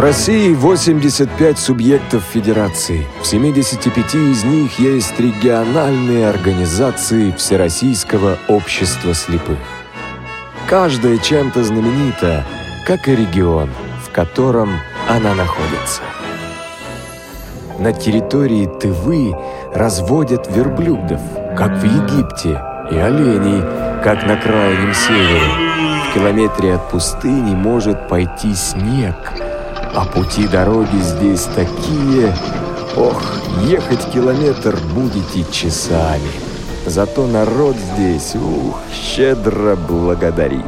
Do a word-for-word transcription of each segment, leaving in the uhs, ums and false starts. В России восемьдесят пять субъектов федерации. В семидесяти пяти из них есть региональные организации Всероссийского общества слепых. Каждая чем-то знаменита, как и регион, в котором она находится. На территории Тывы разводят верблюдов, как в Египте, и оленей, как на крайнем севере. В километре от пустыни может пойти снег, а пути дороги здесь такие... Ох, ехать километр будете часами. Зато народ здесь, ух, щедро благодарит.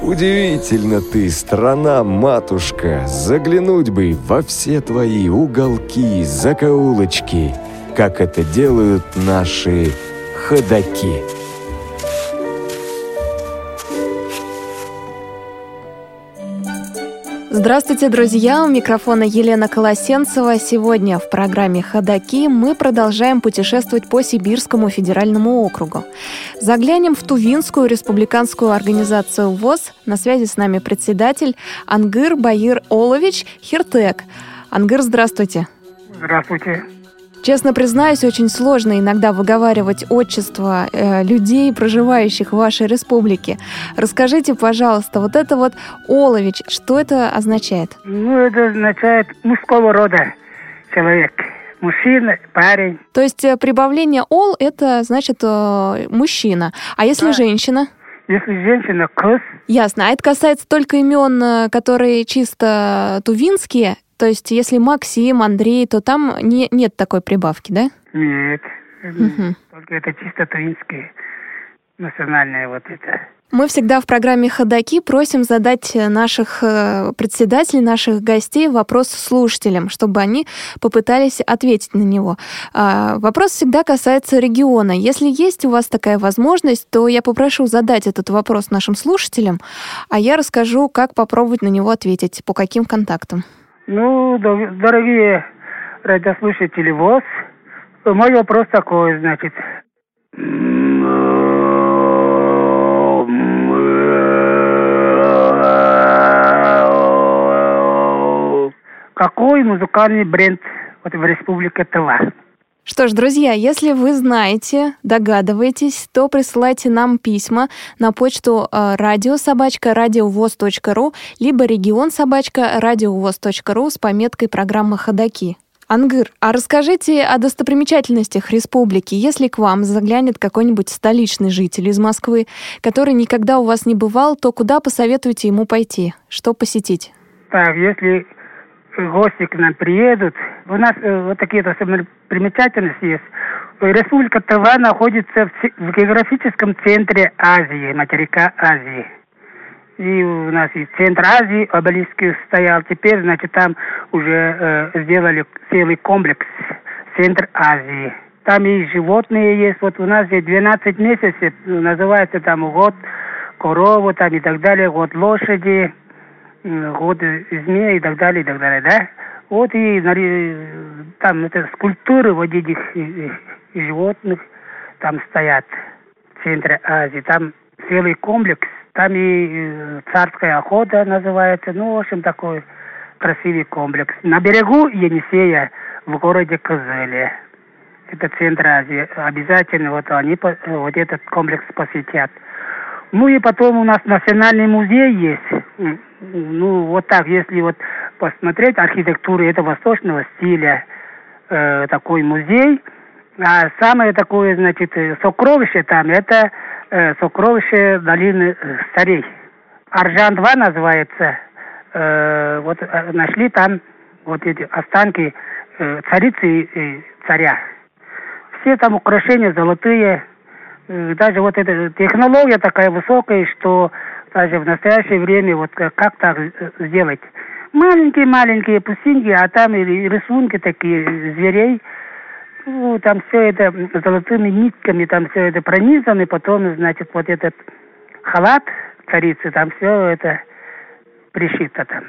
Удивительно ты, страна-матушка, заглянуть бы во все твои уголки, закоулочки, как это делают наши ходоки. Здравствуйте, друзья! У микрофона Елена Колосенцева. Сегодня в программе «Ходоки» мы продолжаем путешествовать по Сибирскому федеральному округу. Заглянем в Тувинскую республиканскую организацию ВОС. На связи с нами председатель Ангыр Баир Олович Хиртек. Ангыр, здравствуйте! Здравствуйте! Честно признаюсь, очень сложно иногда выговаривать отчество э, людей, проживающих в вашей республике. Расскажите, пожалуйста, вот это вот Олович, что это означает? Ну, это означает мужского рода человек. Мужчина, парень. То есть прибавление «ол» – это значит э, мужчина. А если да. женщина? Если женщина – «кыс». Ясно. А это касается только имен, которые чисто тувинские? То есть, если Максим, Андрей, то там не, нет такой прибавки, да? Нет. Угу. Только это чисто тувинские, национальные вот это. Мы всегда в программе «Ходоки» просим задать наших председателей, наших гостей вопрос слушателям, чтобы они попытались ответить на него. Вопрос всегда касается региона. Если есть у вас такая возможность, то я попрошу задать этот вопрос нашим слушателям, а я расскажу, как попробовать на него ответить, по каким контактам. Ну, дорогие радиослушатели ВОС, мой вопрос такой, значит. Какой музыкальный бренд вот в Республике Тыва? Что ж, друзья, если вы знаете, догадываетесь, то присылайте нам письма на почту радио собака радиовоз точка ру либо регион собака радиовоз точка ру с пометкой программы «Ходоки». Ангыр, а расскажите о достопримечательностях республики. Если к вам заглянет какой-нибудь столичный житель из Москвы, который никогда у вас не бывал, то куда посоветуете ему пойти? Что посетить? Так, если... гости к нам приедут. У нас э, вот такие достопримечательности есть. Республика Тыва находится в, ц... в географическом центре Азии, материка Азии. И у нас и центр Азии, обелиск стоял. Теперь, значит, там уже э, сделали целый комплекс, центр Азии. Там и животные есть. Вот у нас здесь двенадцать месяцев, называется там год корову там и так далее, год лошади, годы змеи и так далее, и так далее, да? Вот и там это скульптуры вот этих животных там стоят в центре Азии. Там целый комплекс, там и царская охота называется. Ну, в общем, такой красивый комплекс. На берегу Енисея в городе Кызыле. Это центр Азии. Обязательно вот они вот этот комплекс посетят. Ну и потом у нас Национальный музей есть. Ну вот так, если вот посмотреть архитектуру, это восточного стиля э, такой музей. А самое такое, значит, сокровище там, это э, сокровище долины царей. Аржан-два называется. Э, вот нашли там вот эти останки э, царицы и царя. Все там украшения золотые. Даже вот эта технология такая высокая, что даже в настоящее время вот как так сделать. Маленькие-маленькие пустынки, а там и рисунки такие зверей. Ну, там все это золотыми нитками, там все это пронизано. И потом, значит, вот этот халат царицы, там все это пришито там.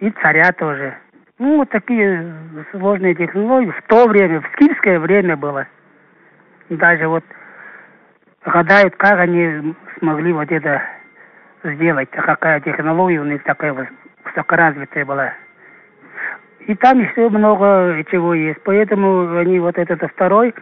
И царя тоже. Ну, вот такие сложные технологии. В то время, в скифское время было. Даже вот гадают, как они смогли вот это сделать, какая технология у них такая высокоразвитая была. И там еще много чего есть. Поэтому они вот это, это второй,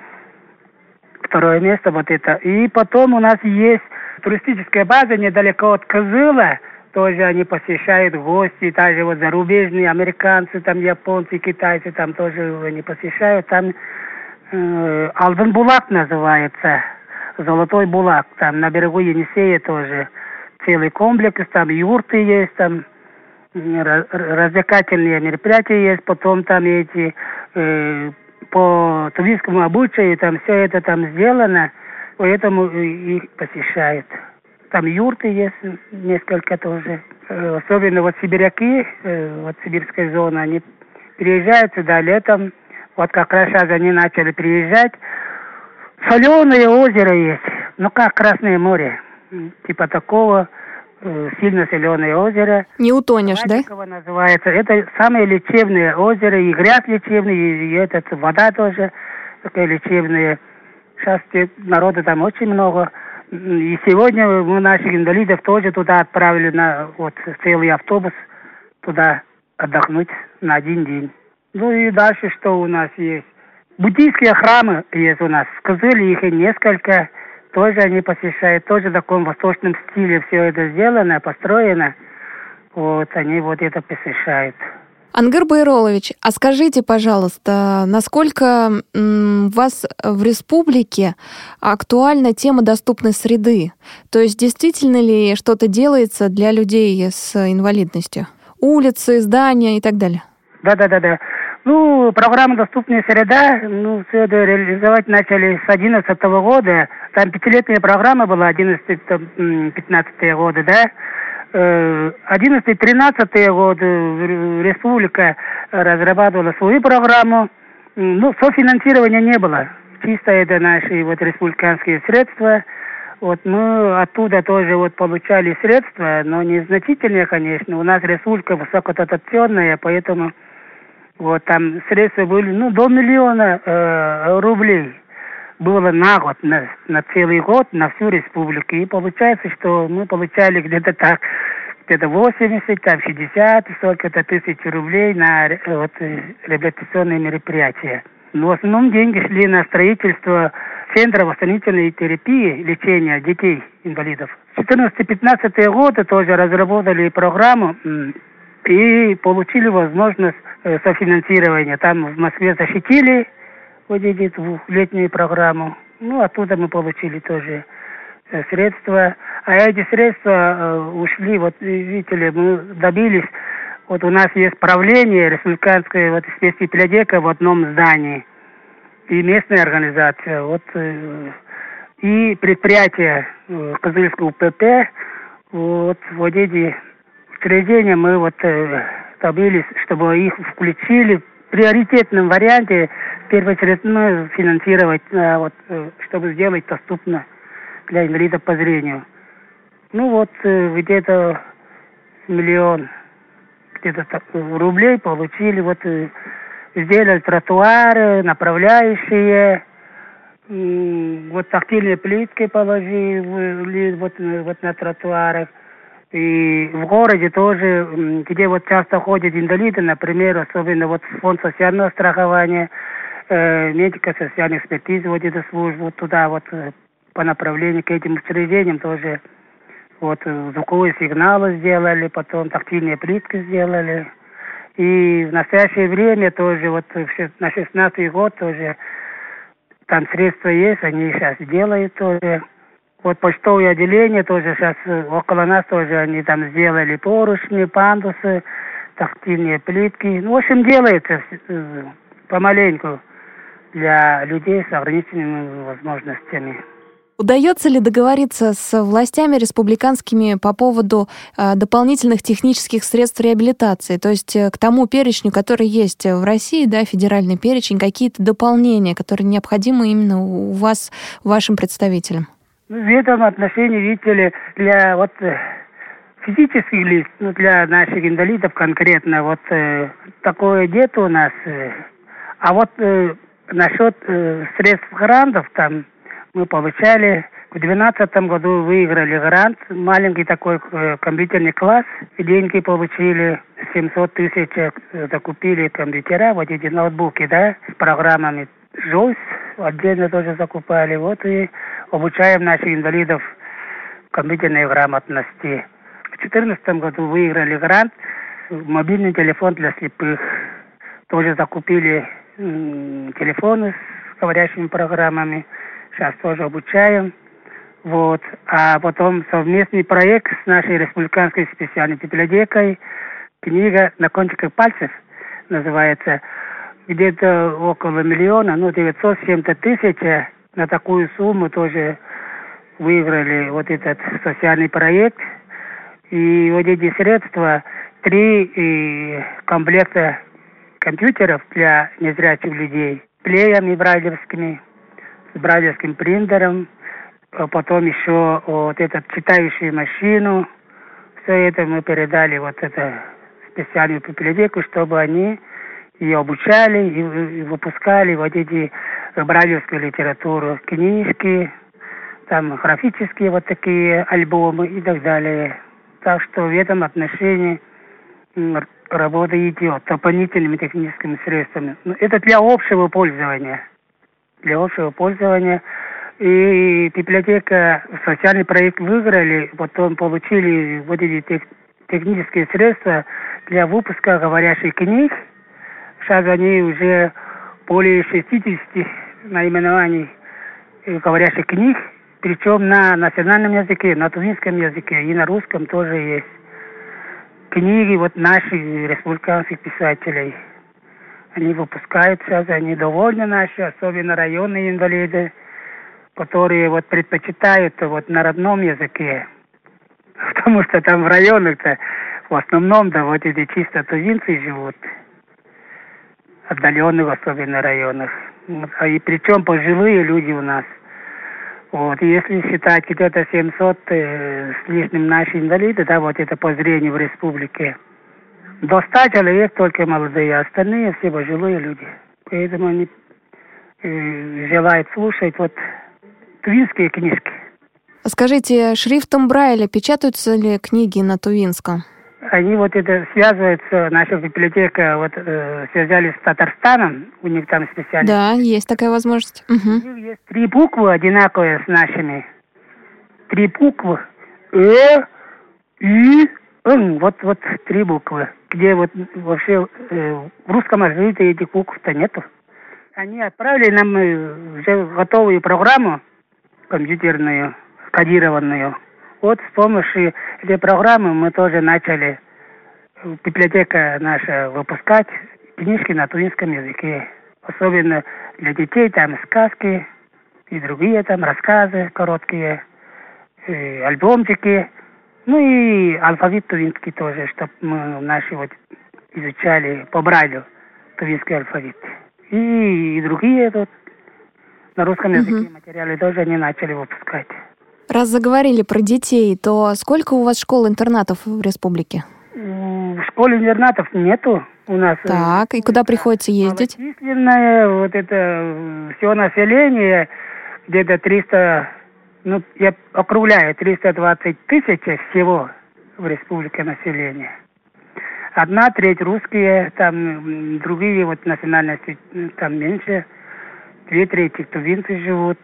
второе место вот это. И потом у нас есть туристическая база недалеко от Кызыла. Тоже они посещают гости, даже вот зарубежные, американцы, там японцы, китайцы, там тоже они посещают. Там э, Алдын-Булак называется, Золотой Булак. Там на берегу Енисея тоже целый комплекс, там юрты есть, там развлекательные мероприятия есть, потом там эти э, по тувинскому обычаю там все это там сделано, поэтому их посещают. Там юрты есть несколько тоже. Э, особенно вот сибиряки, э, вот сибирская зона, они приезжают сюда летом. Вот как раз сейчас они начали приезжать. Соленое озеро есть, ну как Красное море, типа такого. Сильно соленое озеро. Не утонешь, Матиково, да? Называется. Это самое лечебное озеро, и грязь лечебная, и, и этот, вода тоже такая лечебная. Сейчас народа там очень много. И сегодня мы наших инвалидов тоже туда отправили, на вот целый автобус туда отдохнуть на один день. Ну и дальше что у нас есть? Буддийские храмы есть у нас. В Кызыле их и несколько. Тоже они посещают, тоже в таком восточном стиле все это сделано, построено. Вот, они вот это посещают. Ангыр Баир Олович, а скажите, пожалуйста, насколько у вас в республике актуальна тема доступной среды? То есть действительно ли что-то делается для людей с инвалидностью? Улицы, здания и так далее? Да-да-да-да. Ну, программа «Доступная среда», ну, все это реализовать начали с две тысячи одиннадцатого года. Там пятилетняя программа была, одиннадцатый-пятнадцатый годы, да. одиннадцатый-тринадцатый годы республика разрабатывала свою программу. Ну, софинансирования не было. Чисто это наши вот республиканские средства. Вот мы оттуда тоже вот получали средства, но незначительные, конечно. У нас республика высокодотационная, поэтому... Вот там средства были, ну, до миллиона э, рублей было на год, на, на целый год, на всю республику. И получается, что мы получали где-то так, где-то восемьдесят, там шестьдесят, сколько-то тысяч рублей на вот, реабилитационные мероприятия. Но в основном деньги шли на строительство центра восстановительной терапии, лечения детей инвалидов. четырнадцатый-пятнадцатый годы тоже разработали программу и получили возможность софинансирования. Там в Москве защитили вот эти двухлетнюю программу. Ну, оттуда мы получили тоже средства. А эти средства ушли, вот видите ли, мы добились. Вот у нас есть правление республиканское, вот спецбиблиотека в одном здании. И местная организация. Вот, и предприятие Кызыльского УПП. Вот, вот эти учреждения мы вот... добились, чтобы их включили в приоритетном варианте, в первую очередь, ну, финансировать, вот, чтобы сделать доступно для инвалидов по зрению. Ну вот, где-то миллион где-то рублей получили, вот, сделали тротуары, направляющие, вот тактильные плитки положили вот, вот на тротуарах. И в городе тоже, где вот часто ходят инвалиды, например, особенно вот фонд социального страхования, э, медико-социальной экспертизы, вот эту службу, вот туда вот по направлению к этим учреждениям тоже вот звуковые сигналы сделали, потом тактильные плитки сделали. И в настоящее время тоже вот на шестнадцатый год тоже там средства есть, они сейчас делают тоже. Вот почтовое отделение тоже сейчас, около нас тоже они там сделали поручни, пандусы, тактильные плитки. Ну, в общем, делается помаленьку для людей с ограниченными возможностями. Удается ли договориться с властями республиканскими по поводу дополнительных технических средств реабилитации? То есть к тому перечню, который есть в России, да, федеральный перечень, какие-то дополнения, которые необходимы именно у вас, вашим представителям? Ну, в этом отношении, видите ли, для вот физических лиц, ну, для наших инвалидов конкретно, вот э, такое нет у нас. А вот э, насчет э, средств грантов, там мы получали, в две тысячи двенадцатом году выиграли грант, маленький такой э, компьютерный класс, деньги получили. семьсот тысяч закупили компьютера, вот эти ноутбуки, да, с программами. Желть отдельно тоже закупали. Вот и обучаем наших инвалидов компьютерной грамотности. В две тысячи четырнадцатом году выиграли грант. Мобильный телефон для слепых. Тоже закупили м- телефоны с говорящими программами. Сейчас тоже обучаем. Вот. А потом совместный проект с нашей республиканской специальной библиотекой. Книга «На кончиках пальцев» называется. Где-то около миллиона, ну, девятьсот семьдесят тысяч. На такую сумму тоже выиграли вот этот социальный проект. И вот эти средства, три комплекта компьютеров для незрячих людей, плеями брайлевскими, с брайлевским принтером, потом еще вот этот читающую машину. Все это мы передали вот это специальную библиотеку, чтобы они и обучали, и выпускали вот эти брайлевскую литературу, книжки, там графические вот такие альбомы и так далее. Так что в этом отношении работа идет дополнительными техническими средствами. Это для общего пользования. Для общего пользования. И библиотека, социальный проект выиграли, потом получили вот эти тех, технические средства для выпуска говорящих книг. Сейчас они уже более шестидесяти наименований говорящих книг, причем на национальном языке, на тувинском языке и на русском тоже есть книги вот наших республиканских писателей. Они выпускают сейчас, они довольны наши, особенно районные инвалиды, которые вот предпочитают вот на родном языке, потому что там в районах-то в основном-то вот эти чисто тувинцы живут. Отдаленных особенно районах. И причем пожилые люди у нас. Вот. И если считать где-то семьсот э, с лишним наши инвалиды, да, вот это по зрению в республике, до ста человек только молодые, остальные все пожилые люди. Поэтому они э, желают слушать вот тувинские книжки. Скажите, шрифтом Брайля печатаются ли книги на тувинском? Они вот это связываются, наша библиотека вот э, связались с Татарстаном, у них там специально. Да, есть такая возможность. Угу. У них есть три буквы одинаковые с нашими. Три буквы. Э, И, Н. Вот, вот три буквы. Где вот вообще э, в русском языке этих букв-то нету. Они отправили нам уже готовую программу компьютерную, кодированную. Вот с помощью этой программы мы тоже начали, библиотека наша, выпускать книжки на тувинском языке. Особенно для детей, там сказки и другие там рассказы короткие, альбомчики. Ну и алфавит тувинский тоже, чтобы мы наши вот изучали по Брайлю тувинский алфавит. И, и другие тут на русском языке материалы тоже они начали выпускать. Раз заговорили про детей, то сколько у вас школ-интернатов в республике? Школ-интернатов нету у нас. Так, и куда приходится ездить? Малочисленное, вот это все население, где-то триста, ну, я округляю, триста двадцать тысяч всего в республике населения. Одна треть русские, там другие вот национальности, там меньше, две трети тувинцы живут.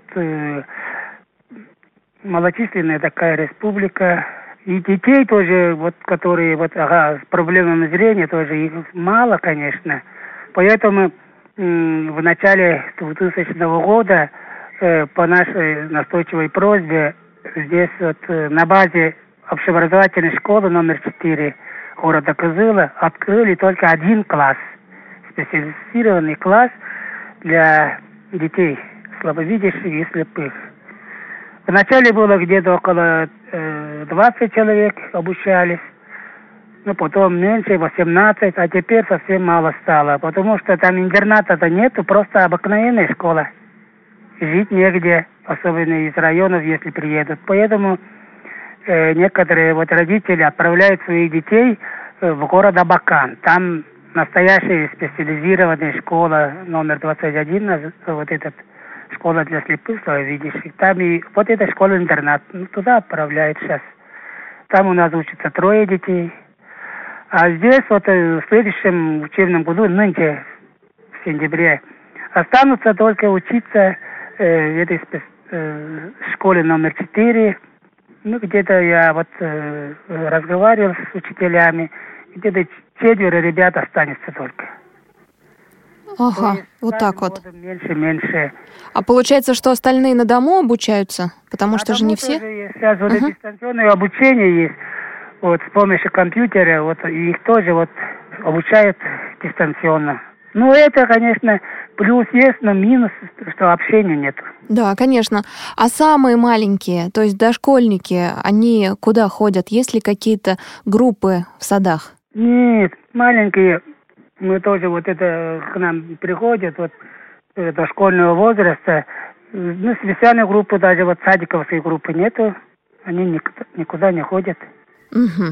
Малочисленная такая республика. И детей тоже, вот, которые вот, ага, с проблемами зрения, тоже их мало, конечно. Поэтому м- в начале двухтысячного года э, по нашей настойчивой просьбе здесь вот, э, на базе общеобразовательной школы номер четыре города Кызыла открыли только один класс, специализированный класс для детей слабовидящих и слепых. Вначале было где-то около э, двадцать человек обучались, ну потом меньше, восемнадцать, а теперь совсем мало стало, потому что там интерната-то нету, просто обыкновенная школа. Жить негде, особенно из районов, если приедут. Поэтому э, некоторые вот родители отправляют своих детей в город Абакан. Там настоящая специализированная школа номер двадцать один, вот этот, школа для слепых, слабовидящих. Там и вот эта школа-интернат. Ну, туда отправляют сейчас. Там у нас учатся трое детей. А здесь вот в следующем учебном году, нынче, в сентябре, останутся только учиться э, в этой спе- э, школе номер четыре. Ну, где-то я вот э, разговаривал с учителями, где-то четверо ребят останется только. Ага, есть, вот так вот. Меньше, меньше. А получается, что остальные на дому обучаются? Потому а что же не все? Сейчас uh-huh. вот дистанционное обучение есть. Вот с помощью компьютера, вот их тоже вот обучают дистанционно. Ну, это, конечно, плюс есть, но минус, что общения нет. Да, конечно. А самые маленькие, то есть дошкольники, они куда ходят? Есть ли какие-то группы в садах? Нет, маленькие, мы тоже вот это к нам приходят, вот дошкольного возраста. Ну, специальной группы, даже вот садиковской группы нету, они никуда, никуда не ходят. Угу.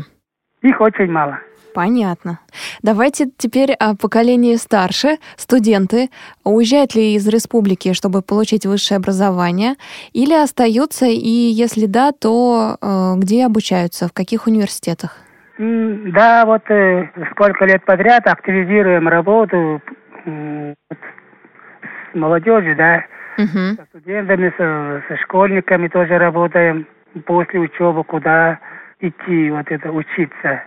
Их очень мало. Понятно. Давайте теперь о поколении старше. Студенты уезжают ли из республики, чтобы получить высшее образование, или остаются, и если да, то э, где обучаются, в каких университетах? Да, вот э, сколько лет подряд активизируем работу э, с молодежью, да, угу. со студентами, со, со школьниками тоже работаем. После учебы куда идти, вот это, учиться,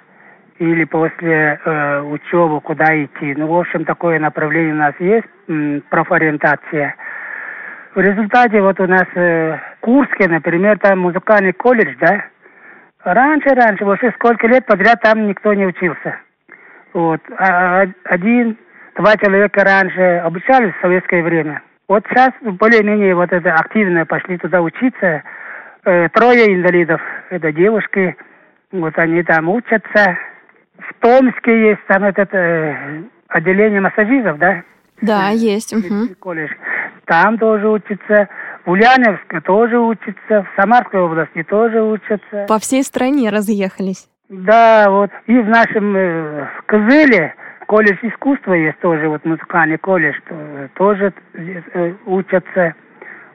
или после э, учебы куда идти. Ну, в общем, такое направление у нас есть, м, профориентация. В результате вот у нас э, в Курске, например, там музыкальный колледж, да? Раньше-раньше, вообще сколько лет подряд там никто не учился. Вот, а, один-два человека раньше обучались в советское время. Вот сейчас более-менее вот это активно пошли туда учиться. Трое инвалидов, это девушки, вот они там учатся. В Томске есть там это э, отделение массажистов, да? Да, есть. Угу. Колледж. Там тоже учатся. В Ульяновске тоже учатся. В Самарской области тоже учатся. По всей стране разъехались. Да, вот. И в нашем э, в Кызыле колледж искусства есть тоже, вот музыкальный колледж, тоже э, учатся.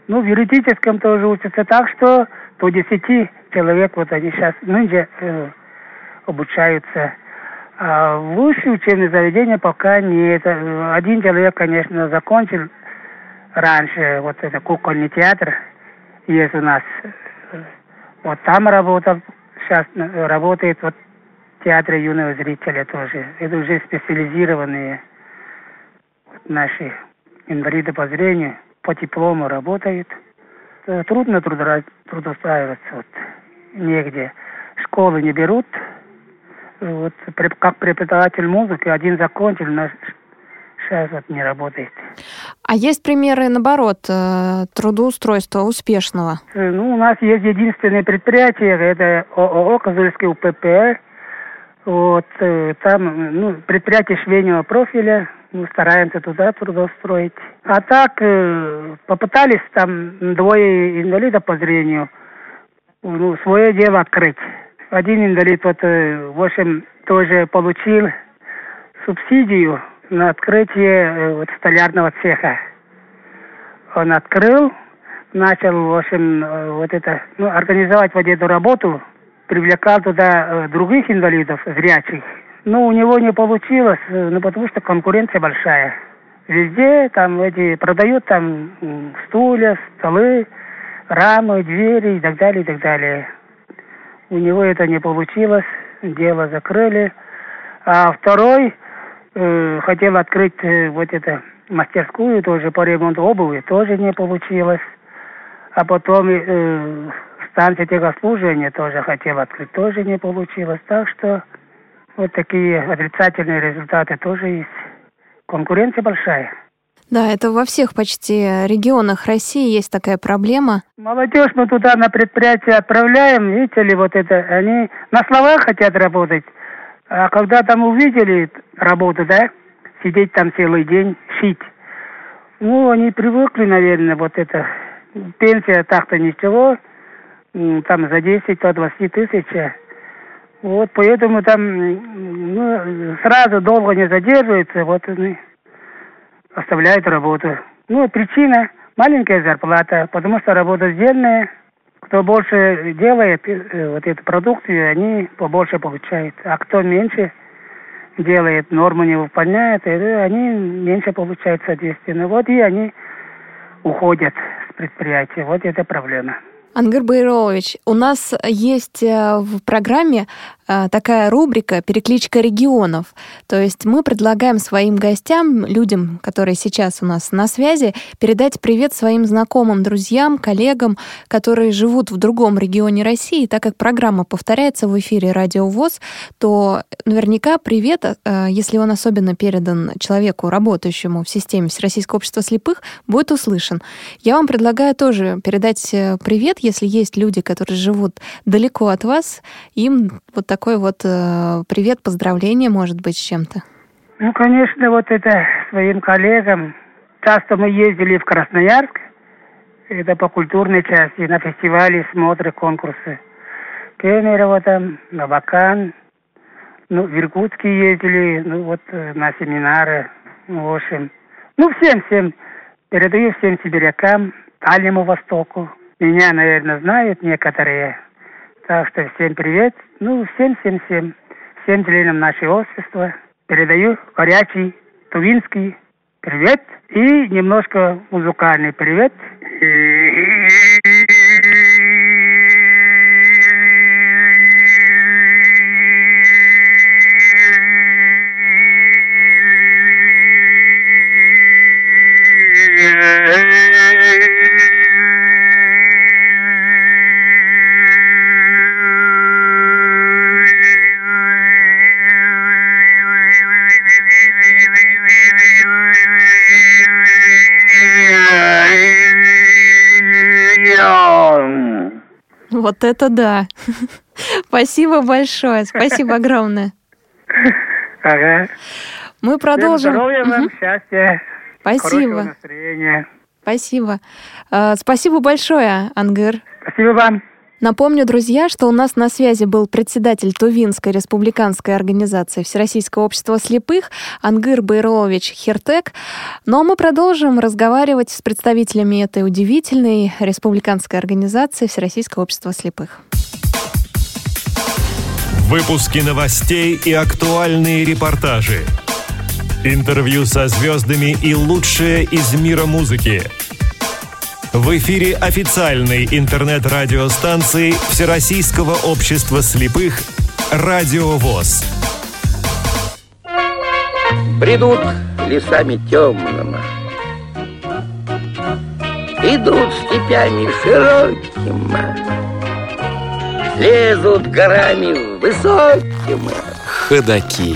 Ну, в юридическом тоже учатся, так что до десяти человек, вот они сейчас, нынче э, обучаются. А высшие учебные заведения пока нет. Один человек, конечно, закончил раньше, вот это кукольный театр есть у нас. Вот там работал, сейчас работает вот театр юного зрителя тоже. Это уже специализированные наши инвалиды по зрению. По диплому работает. Трудно трудоустраиваться. Вот. Негде. Школы не берут. Вот, как преподаватель музыки, один закончил, но сейчас вот не работает. А есть примеры, наоборот, трудоустройства успешного? Ну, у нас есть единственное предприятие, это ООО «Кызылский УПП». Вот, там ну, предприятие швейного профиля. Мы стараемся туда трудоустроить. А так, э, попытались там двое инвалидов по зрению ну, свое дело открыть. Один инвалид, вот, э, в общем, тоже получил субсидию на открытие э, вот, столярного цеха. Он открыл, начал, в общем, э, вот это, ну, организовать вот эту работу, привлекал туда э, других инвалидов, зрячих. Ну, у него не получилось, ну, потому что конкуренция большая. Везде там эти продают там стулья, столы, рамы, двери и так далее, и так далее. У него это не получилось, дело закрыли. А второй э, хотел открыть э, вот это мастерскую тоже по ремонту обуви, тоже не получилось. А потом э, станция техобслуживания тоже хотел открыть, тоже не получилось. Так что... Вот такие отрицательные результаты тоже есть. Конкуренция большая. Да, это во всех почти регионах России есть такая проблема. Молодежь мы туда на предприятия отправляем, видите ли, вот это, они на словах хотят работать. А когда там увидели работу, да, сидеть там целый день, шить. Ну, они привыкли, наверное, вот это. Пенсия так-то ничего, там за десять-двадцать тысяч. Вот, поэтому там ну, сразу долго не задерживается, вот они оставляют работу. Ну, причина – маленькая зарплата, потому что работа сдельная. Кто больше делает вот эту продукцию, они побольше получают, а кто меньше, делает, норму не выполняет, и они меньше получают содействия. Ну вот и они уходят с предприятия. Вот это проблема. Ангыр Баир Олович, у нас есть в программе такая рубрика «Перекличка регионов». То есть мы предлагаем своим гостям, людям, которые сейчас у нас на связи, передать привет своим знакомым, друзьям, коллегам, которые живут в другом регионе России. Так как программа повторяется в эфире «Радио ВОС», то наверняка привет, если он особенно передан человеку, работающему в системе Всероссийского общества слепых, будет услышан. Я вам предлагаю тоже передать привет, если есть люди, которые живут далеко от вас, им вот так Такой вот э, привет, поздравление, может быть, с чем-то? Ну, конечно, вот это своим коллегам. Часто мы ездили в Красноярск, это по культурной части, на фестивали, смотры, конкурсы. Кемерово там, Абакан, ну, в Иркутске ездили, ну, вот на семинары, в общем. Ну, всем-всем, передаю всем сибирякам, Дальнему Востоку. Меня, наверное, знают некоторые. Так что всем привет. Ну, всем-всем-всем. Всем членам нашего общества. Передаю горячий тувинский привет и немножко музыкальный привет. Вот это да. Спасибо большое. Спасибо огромное. Ага. Мы продолжим. Всем здоровья вам, угу. Счастья. Спасибо. Настроения. Спасибо. Спасибо большое, Ангыр. Спасибо вам. Напомню, друзья, что у нас на связи был председатель Тувинской республиканской организации Всероссийского общества слепых Ангыр Баир Олович Хиртек. Ну а мы продолжим разговаривать с представителями этой удивительной республиканской организации Всероссийского общества слепых. Выпуски новостей и актуальные репортажи. Интервью со звездами и лучшее из мира музыки. В эфире официальной интернет-радиостанции Всероссийского общества слепых «Радио ВОС». Бредут лесами темными, идут степями широкими, лезут горами высокими. Ходоки.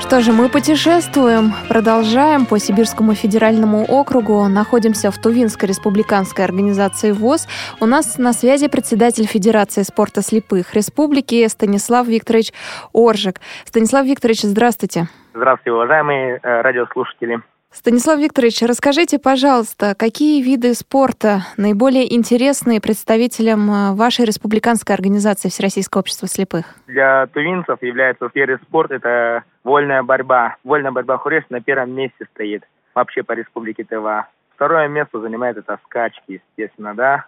Что же, мы путешествуем, продолжаем по Сибирскому федеральному округу, находимся в Тувинской республиканской организации ВОС. У нас на связи председатель Федерации спорта слепых республики Станислав Викторович Оржик. Станислав Викторович, здравствуйте. Здравствуйте, уважаемые радиослушатели. Станислав Викторович, расскажите, пожалуйста, какие виды спорта наиболее интересны представителям вашей республиканской организации Всероссийского общества слепых? Для тувинцев является первый спорт – это вольная борьба. Вольная борьба хуреш на первом месте стоит вообще по республике Тыва. Второе место занимает это скачки, естественно, да.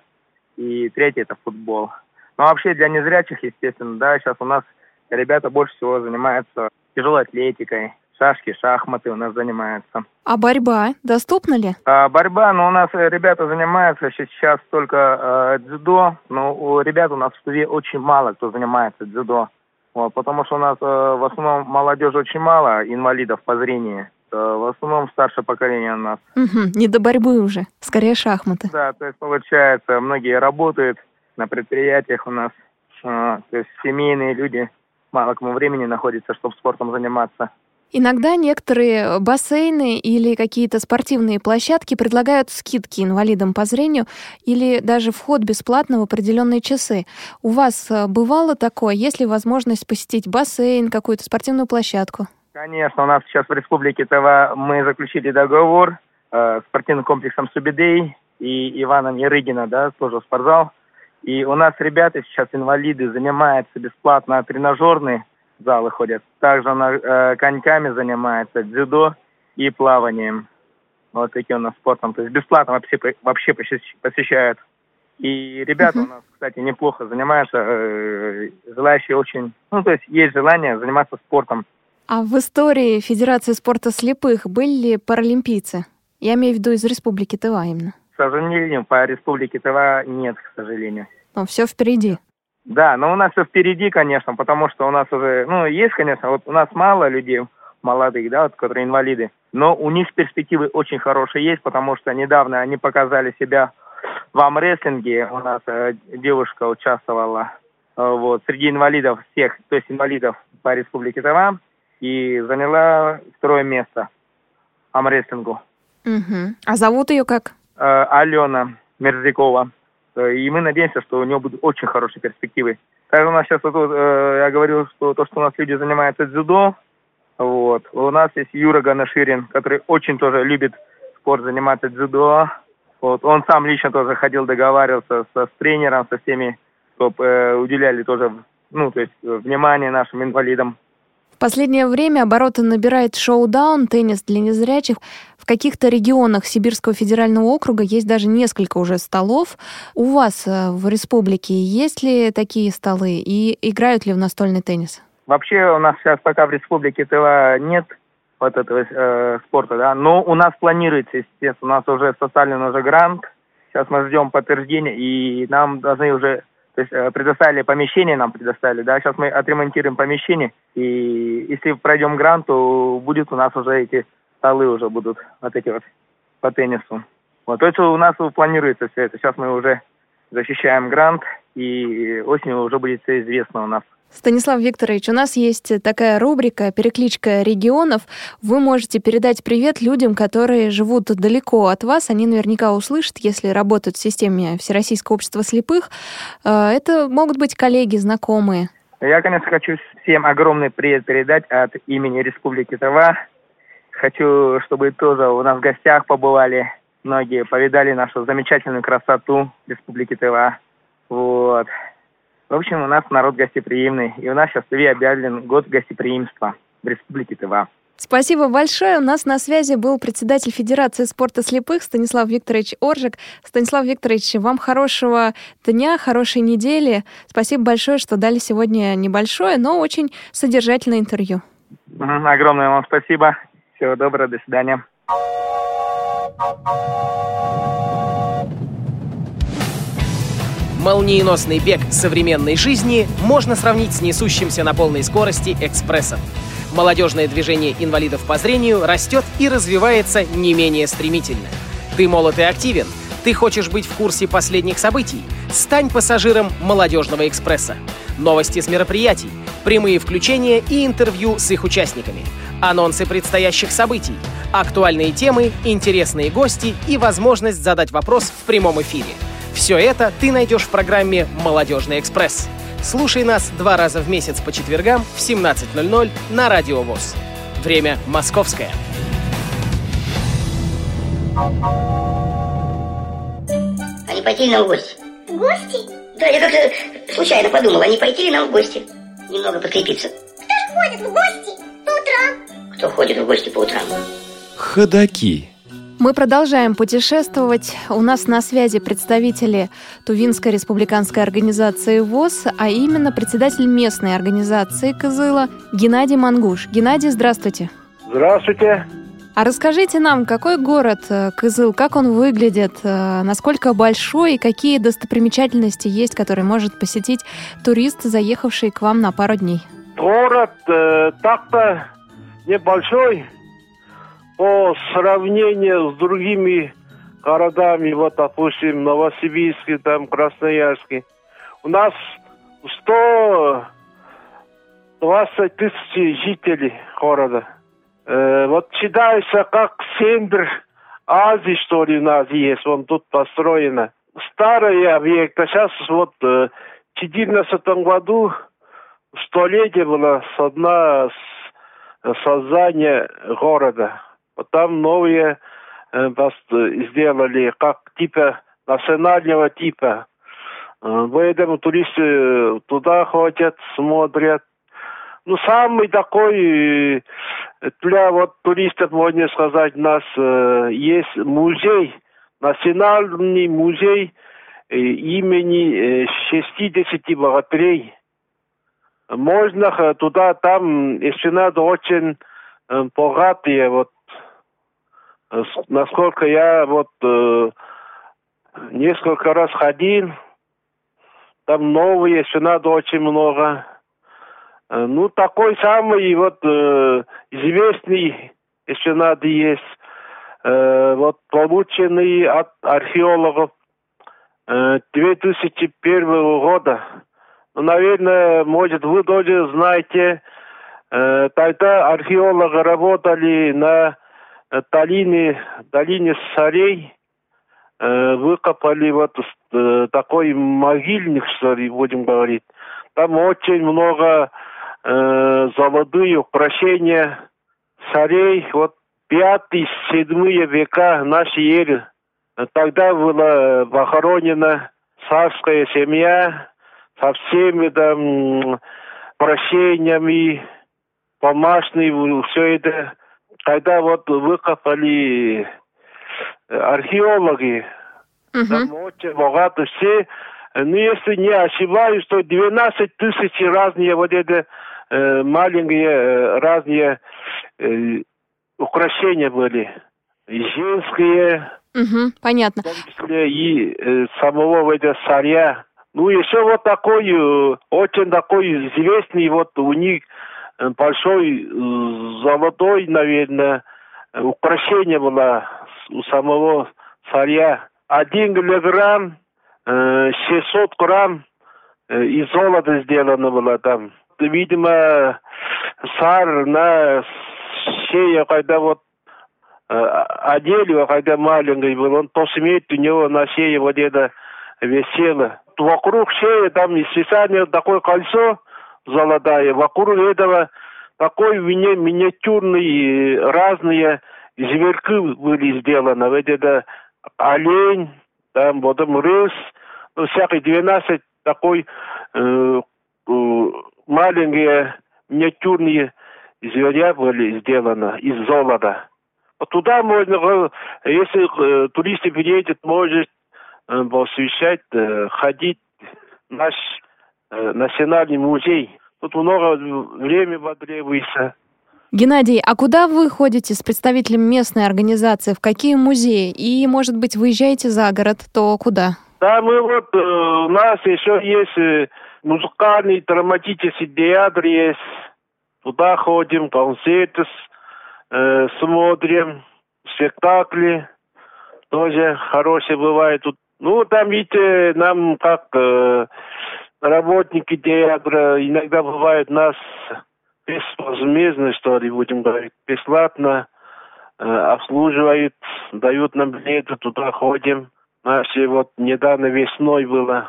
И третье – это футбол. Но вообще для незрячих, естественно, да, сейчас у нас ребята больше всего занимаются тяжелой атлетикой. Шашки, шахматы у нас занимаются. А борьба? Доступна ли? А, борьба, ну, у нас ребята занимаются сейчас только э, дзюдо. Но у ребят у нас в Туве очень мало кто занимается дзюдо. Вот, потому что у нас э, в основном молодежи очень мало, инвалидов по зрению. Э, в основном старшее поколение у нас. Угу, не до борьбы уже, скорее шахматы. Да, то есть получается, многие работают на предприятиях у нас. Э, то есть семейные люди мало кому времени находится, чтобы спортом заниматься. Иногда некоторые бассейны или какие-то спортивные площадки предлагают скидки инвалидам по зрению или даже вход бесплатно в определенные часы. У вас бывало такое? Есть ли возможность посетить бассейн, какую-то спортивную площадку? Конечно, у нас сейчас в Республике Тыва мы заключили договор э, с спортивным комплексом Субидей и Иваном Ярыгина, да, тоже спортзал. И у нас ребята сейчас, инвалиды, занимаются бесплатно тренажерные, залы ходят. Также она э, коньками занимается, дзюдо и плаванием. Вот такие у нас спортом. То есть бесплатно вообще, вообще посещают. И ребята uh-huh. у нас, кстати, неплохо занимаются. Э, желающие очень... Ну, то есть есть желание заниматься спортом. А в истории Федерации спорта слепых были ли паралимпийцы? Я имею в виду из Республики Тыва именно. К сожалению, по Республике Тыва нет, к сожалению. Но все впереди. Да, но у нас все впереди, конечно, потому что у нас уже, ну, есть, конечно, вот у нас мало людей молодых, да, вот, которые инвалиды, но у них перспективы очень хорошие есть, потому что недавно они показали себя в армрестлинге, у нас э, девушка участвовала э, вот, среди инвалидов всех, то есть инвалидов по Республике Тыва, и заняла второе место армрестлингу. Угу. А зовут ее как? Э, Алена Мерзякова. И мы надеемся, что у него будут очень хорошие перспективы. Также у нас сейчас, вот, э, я говорил, что то, что у нас люди занимаются дзюдо, вот. У нас есть Юра Ганаширин, который очень тоже любит спорт, заниматься дзюдо. Вот. Он сам лично тоже ходил, договаривался со, с тренером, со всеми, чтобы э, уделяли тоже, ну, то есть, внимание нашим инвалидам. В последнее время обороты набирает шоу-даун, теннис для незрячих. В каких-то регионах Сибирского федерального округа есть даже несколько уже столов. У вас в республике есть ли такие столы и играют ли в настольный теннис? Вообще у нас сейчас пока в Республике Тыва нет вот этого э, спорта, да. Но у нас планируется, естественно, у нас уже составлен уже грант. Сейчас мы ждем подтверждения, и нам должны уже, то есть, предоставили помещение, нам предоставили, да. Сейчас мы отремонтируем помещение, и если пройдем грант, то будет у нас уже эти столы уже будут вот эти вот по теннису. Вот, то есть у нас планируется все это. Сейчас мы уже защищаем грант, и осенью уже будет все известно у нас. Станислав Викторович, у нас есть такая рубрика «Перекличка регионов». Вы можете передать привет людям, которые живут далеко от вас. Они наверняка услышат, если работают в системе Всероссийского общества слепых. Это могут быть коллеги, знакомые. Я, конечно, хочу всем огромный привет передать от имени Республики Тыва. Хочу, чтобы тоже у нас в гостях побывали многие, повидали нашу замечательную красоту Республики Тыва. Вот. В общем, у нас народ гостеприимный, и у нас сейчас в Тыве объявлен год гостеприимства в Республике Тыва. Спасибо большое. У нас на связи был председатель Федерации спорта слепых Станислав Викторович Оржик. Станислав Викторович, вам хорошего дня, хорошей недели. Спасибо большое, что дали сегодня небольшое, но очень содержательное интервью. Огромное вам спасибо. Всего доброго, до свидания. Молниеносный бег современной жизни можно сравнить с несущимся на полной скорости экспрессом. Молодежное движение инвалидов по зрению растет и развивается не менее стремительно. Ты молод и активен, ты хочешь быть в курсе последних событий? Стань пассажиром «Молодежного экспресса». Новости с мероприятий, прямые включения и интервью с их участниками, анонсы предстоящих событий, актуальные темы, интересные гости и возможность задать вопрос в прямом эфире. Все это ты найдешь в программе «Молодежный экспресс». Слушай нас два раза в месяц по четвергам в семнадцать ноль ноль на Радио ВОС. Время московское. А не пойти ли нам в гости? В гости? Да, я как-то случайно подумала, а не пойти ли нам в гости? Немного подкрепиться. Кто ж ходит в гости по утрам? Кто ходит в гости по утрам? Ходоки. Мы продолжаем путешествовать. У нас на связи представители Тувинской республиканской организации ВОС, а именно председатель местной организации Кызыла Геннадий Мангуш. Геннадий, здравствуйте. Здравствуйте. А расскажите нам, какой город Кызыл, как он выглядит, насколько большой и какие достопримечательности есть, которые может посетить турист, заехавший к вам на пару дней? Город э, так-то небольшой. По сравнению с другими городами, вот, допустим, Новосибирске, там, Красноярске, у нас сто двадцать тысяч жителей города. Э, вот считается, как центр Азии, что ли, у нас есть, вон тут построено. Старые объекты, сейчас вот в четырнадцатом году столетие было со дна создания города. Там новые э, сделали, как типа национального типа. Э, поэтому туристы туда ходят, смотрят. Ну, самый такой для вот туристов, можно сказать, у нас э, есть музей, национальный музей э, имени шестидесяти богатырей. Можно туда, там еще надо очень богатые, вот, насколько я вот несколько раз ходил, там новые еще надо очень много. Ну, такой самый вот известный еще надо есть, вот полученный от археологов две тысячи первого года. Ну, наверное, может, вы тоже знаете, тогда археологи работали на долине, долине царей, выкопали вот такой могильник, что ли, будем говорить. Там очень много золотых украшений царей, вот пятый-седьмой века нашей эры. Тогда была похоронена царская семья со всеми там украшениями, помашными, все это. Когда вот выкопали археологи, угу. там очень богато все. Ну, если не ошибаюсь, то двенадцать тысяч разные вот эти э, маленькие разные э, украшения были. И женские. Угу, понятно. В том числе и э, самого вот этого царя. Ну, еще вот такой, э, очень такой известный, вот у них большой золотой, наверное, украшение было у самого царя. Один килограмм, шестьсот грамм из золота сделано было там. Видимо, царь на шею, когда вот одели, когда маленький был, он посмеет, у него на шее вот это висело. Вокруг шеи там специально такое кольцо золотое, вокруг этого такой мини- миниатюрные разные зверьки были сделаны. Вот это олень, там потом рысь, ну, всякие двенадцать такой э, э, маленькие миниатюрные зверя были сделаны из золота. Туда можно, если э, туристы приедут, может э, посвящать, э, ходить в наш э, национальный музей. Тут много времени потребуется. Геннадий, а куда вы ходите с представителем местной организации? В какие музеи? И, может быть, выезжаете за город, то куда? Да, мы вот, э, у нас еще есть музыкальный, драматический театр есть. Туда ходим, концерты э, смотрим, спектакли тоже хорошие бывают. Ну, там, видите, нам как э, работники театра иногда бывают нас... безвозмездно, что ли, будем говорить, бесплатно э, обслуживают, дают нам билеты, туда ходим. Наши вот недавно весной было,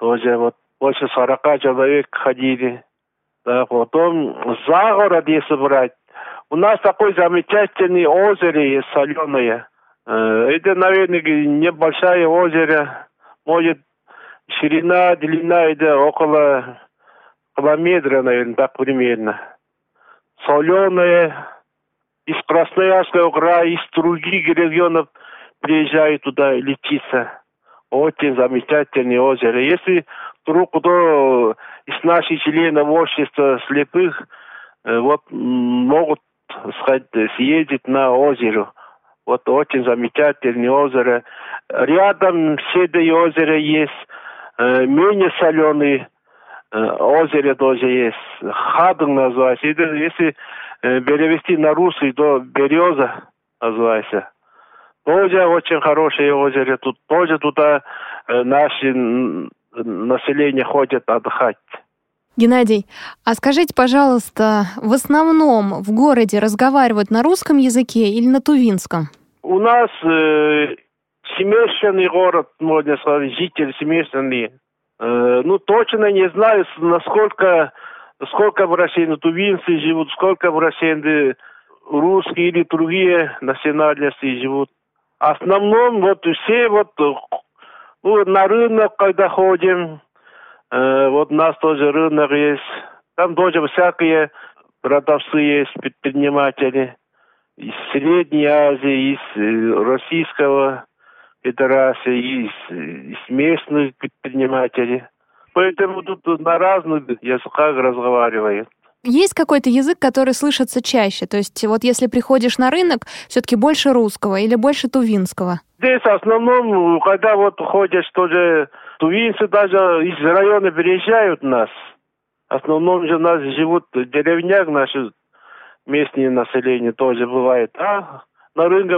тоже вот больше сорока человек ходили. Да, потом за город, если брать, у нас такое замечательное озеро есть, соленое. Э, это, наверное, небольшое озеро, может, ширина, длина, это около... километра, наверное, так примерно. Соленые из Красноярского края, из других регионов приезжают туда лечиться. Очень замечательное озеро. Если вдруг кто из наших членов общества слепых вот, могут сказать, съездить на озеро. Вот очень замечательное озеро. Рядом седое озеро есть, менее соленые. Озеро тоже есть. Хадын называется. Если перевести на русский, то береза называется. Тоже очень хорошее озеро. Тут тоже туда наше население ходит отдыхать. Геннадий, а скажите, пожалуйста, в основном в городе разговаривают на русском языке или на тувинском? У нас э, смешанный город, можно сказать, жители смешанные. Ну, точно не знаю, насколько сколько в России тувинцы живут, сколько в России русские или другие национальности живут. В основном вот все вот ну, на рынок, когда ходим, э, вот у нас тоже рынок есть, там тоже всякие продавцы есть, предприниматели из Средней Азии, из Российского Федерации, из, из местных предпринимателей. Поэтому тут на разных языках разговаривают. Есть какой-то язык, который слышится чаще? То есть вот если приходишь на рынок, все-таки больше русского или больше тувинского? Здесь в основном, когда вот ходишь, тоже тувинцы даже из района переезжают нас. В основном же у нас живут деревняк, наши местные население тоже бывает. А на рынке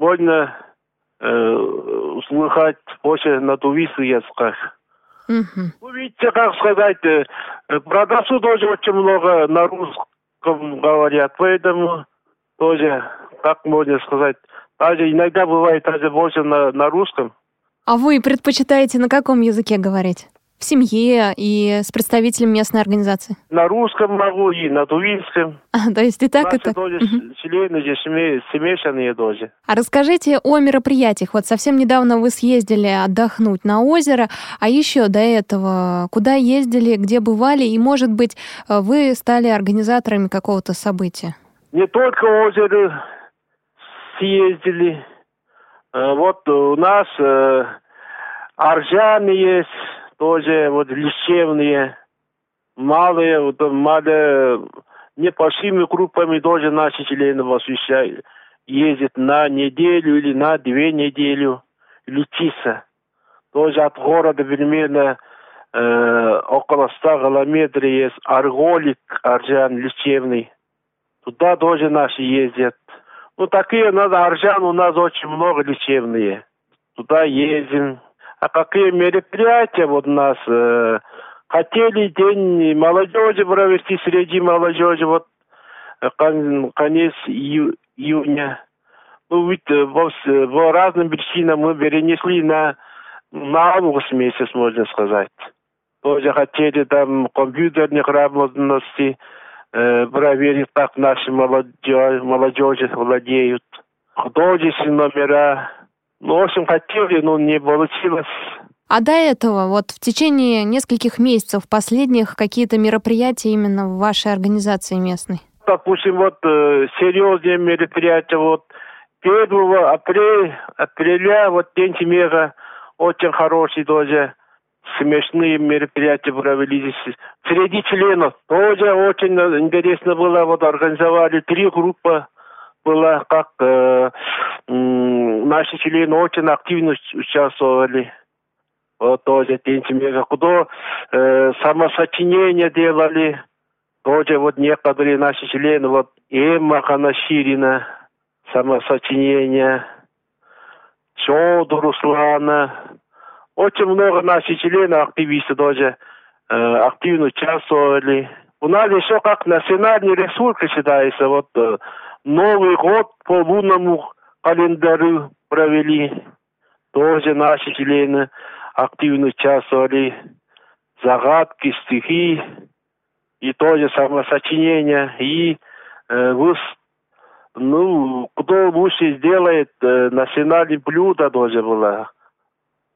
можно э, слыхать больше на тувинских языках. Угу. Ну, видите, как сказать, продавцу тоже очень много на русском говорят, поэтому тоже, как можно сказать, даже иногда бывает даже больше на, на русском. А вы предпочитаете на каком языке говорить? В семье и с представителем местной организации? На русском могу и на тувинском. А, то есть и так, и так. Наши тоже члены же смешанные тоже. А расскажите о мероприятиях. Вот совсем недавно вы съездили отдохнуть на озеро, а еще до этого куда ездили, где бывали, и, может быть, вы стали организаторами какого-то события? Не только озеро съездили. Вот у нас Аржан есть, тоже вот лечебные, малые, вот, малые, не большими группами тоже наши члены посвящают, ездят на неделю или на две недели лечиться. Тоже от города примерно э, около ста километров есть арголик, Аржан лечебный. Туда тоже наши ездят. Ну такие надо, Аржан у нас очень много лечебные. Туда ездим. А какие мероприятия вот у нас? Э, хотели день молодежи провести среди молодежи, вот кон, конец ию, июня. Ну, ведь по, по разным причинам мы перенесли на, на август месяц, можно сказать. Тоже хотели там компьютерные грамотности э, проверить, как наши молодежи, молодежи владеют. Художественные номера. Ну, в общем, хотели, но не получилось. А до этого, вот в течение нескольких месяцев последних, какие-то мероприятия именно в вашей организации местной? Допустим, вот э, серьезные мероприятия. Вот первого апреля, апреля, вот День Смеха, очень хороший тоже. Смешные мероприятия провели здесь. Среди членов тоже очень интересно было. Вот организовали три группы. Было как... Э, наши члены очень активно участвовали. Вот тоже День Смеха. Куда э, самосочинения делали. Тоже вот некоторые наши члены. Вот Ема Ганаширина. Самосочинения. Чоду Руслана. Очень много наших членов, активистов тоже э, активно участвовали. У нас еще как национальный республика считается. Вот э, Новый год по лунному календарю провели, тоже наши члены активно участвовали, загадки, стихи, и тоже самосочинения, и э, вы, ну, кто лучше сделает, э, национальное блюдо тоже было,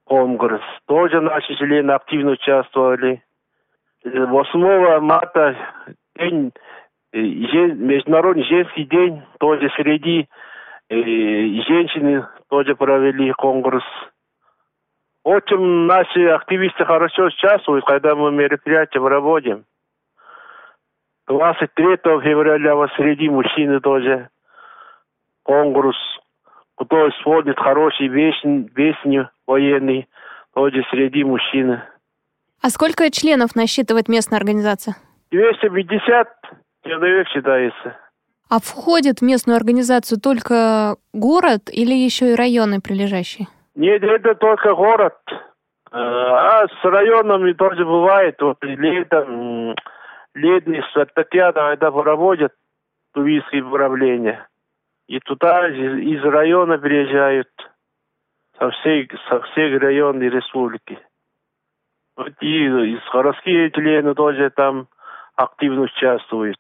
конгресс, тоже наши члены активно участвовали. восьмого марта, день, э, жен, Международный женский день, тоже среди и женщины тоже провели конкурс. Очень наши активисты хорошо участвуют, когда мы мероприятия проводим. двадцать третьего февраля среди мужчин тоже конкурс, кто исполнит хорошие песни, песни военные, тоже среди мужчин. А сколько членов насчитывает местная организация? двести пятьдесят человек считается. А входит в местную организацию только город или еще и районы прилежащие? Нет, это только город. А с районами тоже бывает. Вот летом, летний спартакиада, когда проводят тувинские правления. И туда из района приезжают со всей, со всех районной республики. Вот и из городские члены тоже там активно участвуют.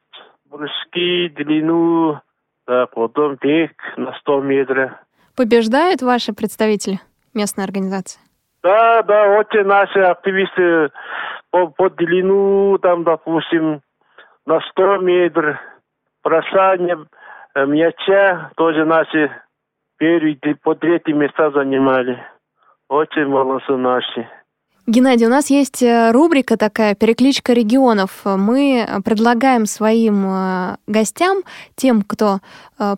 Прыжки, длину, да, потом бег на сто метров. Побеждают ваши представители местной организации? Да, да, очень наши активисты по, по длину, там, допустим, на сто метров. Бросание мяча тоже наши первые по третье места занимали. Очень молодцы наши. Геннадий, у нас есть рубрика такая «Перекличка регионов». Мы предлагаем своим гостям, тем, кто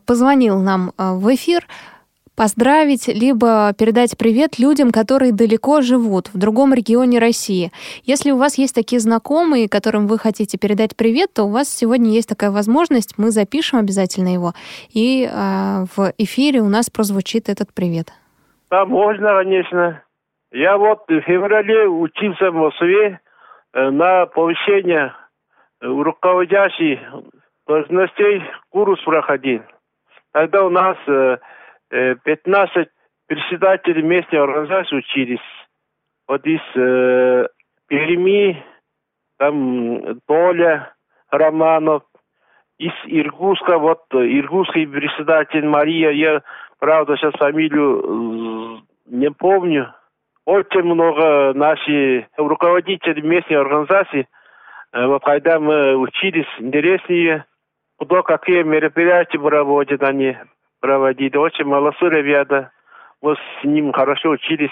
позвонил нам в эфир, поздравить, либо передать привет людям, которые далеко живут, в другом регионе России. Если у вас есть такие знакомые, которым вы хотите передать привет, то у вас сегодня есть такая возможность, мы запишем обязательно его, и э, в эфире у нас прозвучит этот привет. Да, можно, конечно. Я вот в феврале учился в Москве на повышение руководящих должностей, курс проходил. Тогда у нас пятнадцать председателей местной организации учились. Вот из э, Перми, там Толя Романов, из Иркутска, вот иркутский председатель Мария, я, правда, сейчас фамилию не помню. Очень много наши руководители местной организации, э, вот когда мы учились, интереснее, куда какие мероприятия проводят они. Проводили. Очень молодцы ребята. Мы с ним хорошо учились.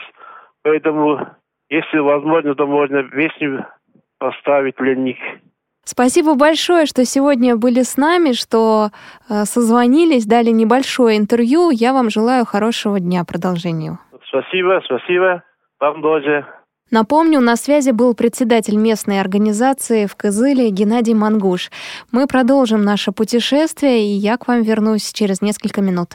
Поэтому, если возможно, то можно песню поставить для них. Спасибо большое, что сегодня были с нами, что созвонились, дали небольшое интервью. Я вам желаю хорошего дня, продолжения. Спасибо, спасибо. Вам тоже. Напомню, на связи был председатель местной организации в Кызыле Геннадий Мангуш. Мы продолжим наше путешествие, и я к вам вернусь через несколько минут.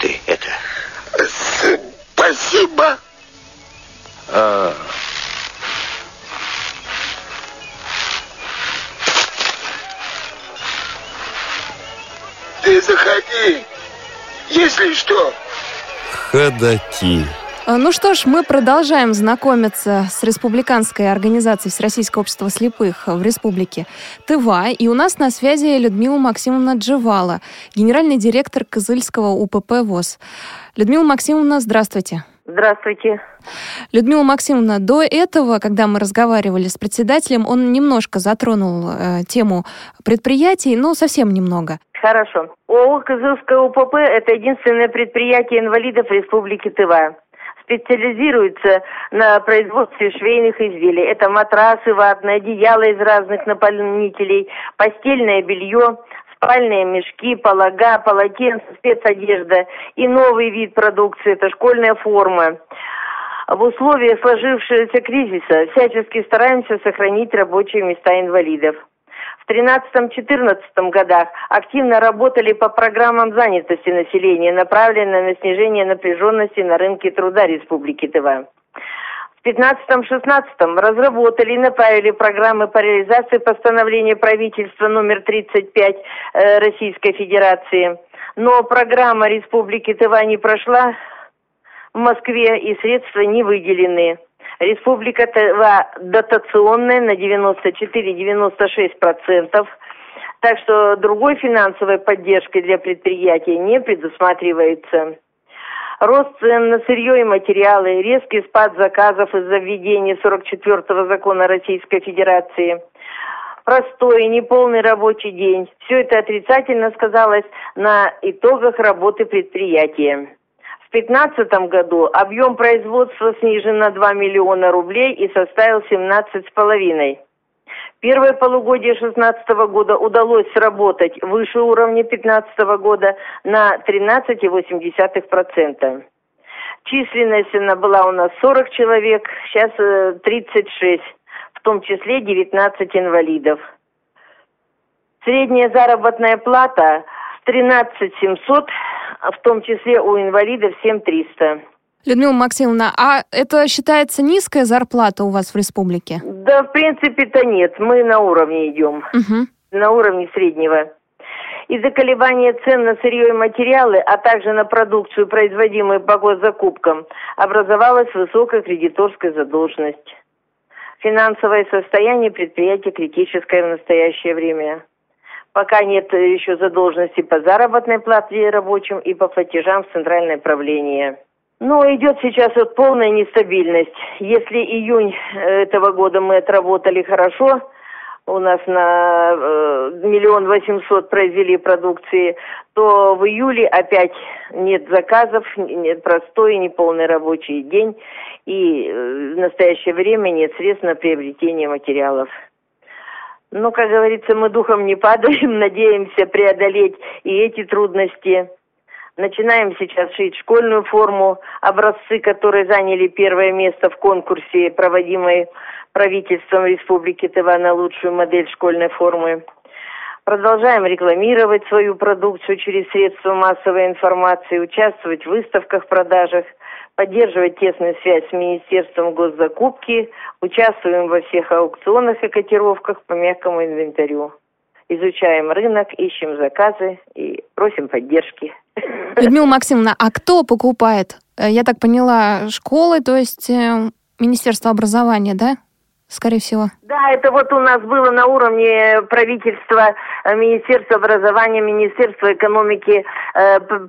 ты это? Спасибо. А... Ты заходи, если что. Ходоки. Ну что ж, мы продолжаем знакомиться с республиканской организацией Всероссийского общества слепых в республике Тыва. И у нас на связи Людмила Максимовна Дживала, генеральный директор Кызыльского УПП ВОС. Людмила Максимовна, здравствуйте. Здравствуйте. Людмила Максимовна, до этого, когда мы разговаривали с председателем, он немножко затронул э, тему предприятий, но совсем немного. Хорошо. ООО «Кызылское УПП» – это единственное предприятие инвалидов Республики Тыва. Специализируется на производстве швейных изделий. Это матрасы ватные, одеяла из разных наполнителей, постельное белье, спальные мешки, полога, полотенца, спецодежда и новый вид продукции – это школьная форма. В условиях сложившегося кризиса всячески стараемся сохранить рабочие места инвалидов. В тринадцатом-четырнадцатом годах активно работали по программам занятости населения, направленной на снижение напряженности на рынке труда Республики Тыва. В пятнадцатом-шестнадцатом разработали и направили программы по реализации постановления правительства номер тридцать пять э, Российской Федерации. Но программа Республики Тыва не прошла в Москве и средства не выделены. Республика Тыва дотационная на девяносто четыре - девяносто шесть процентов, так что другой финансовой поддержки для предприятия не предусматривается. Рост цен на сырье и материалы, резкий спад заказов из-за введения сорок четвёртого закона Российской Федерации, простой и неполный рабочий день – все это отрицательно сказалось на итогах работы предприятия. В две тысячи пятнадцатом году объем производства снижен на два миллиона рублей и составил семнадцать целых пять десятых. Первое полугодие две тысячи шестнадцатого года удалось сработать выше уровня две тысячи пятнадцатого года на тринадцать целых восемь десятых процента. Численность она была у нас сорок человек, сейчас тридцать шесть, в том числе девятнадцать инвалидов. Средняя заработная плата тринадцать тысяч семьсот, в том числе у инвалидов семь тысяч триста. Людмила Максимовна, а это считается низкая зарплата у вас в республике? Да, в принципе-то нет. Мы на уровне идем. Угу. На уровне среднего. Из-за колебания цен на сырье и материалы, а также на продукцию, производимую по госзакупкам, образовалась высокая кредиторская задолженность. Финансовое состояние предприятия критическое в настоящее время. Пока нет еще задолженности по заработной плате рабочим и по платежам в центральное правление. Но идет сейчас вот полная нестабильность. Если июнь этого года мы отработали хорошо, у нас на миллион восемьсот произвели продукции, то в июле опять нет заказов, нет простой и неполный рабочий день, и в настоящее время нет средств на приобретение материалов. Ну, как говорится, мы духом не падаем, надеемся преодолеть и эти трудности. Начинаем сейчас шить школьную форму, образцы, которые заняли первое место в конкурсе, проводимой правительством Республики Тыва на лучшую модель школьной формы. Продолжаем рекламировать свою продукцию через средства массовой информации, участвовать в выставках, продажах, поддерживать тесную связь с Министерством госзакупки, участвуем во всех аукционах и котировках по мягкому инвентарю. Изучаем рынок, ищем заказы и просим поддержки. Людмила Максимовна, а кто покупает? Я так поняла, школы, то есть Министерство образования, да? Скорее всего. Да, это вот у нас было на уровне правительства, Министерства образования, Министерства экономики.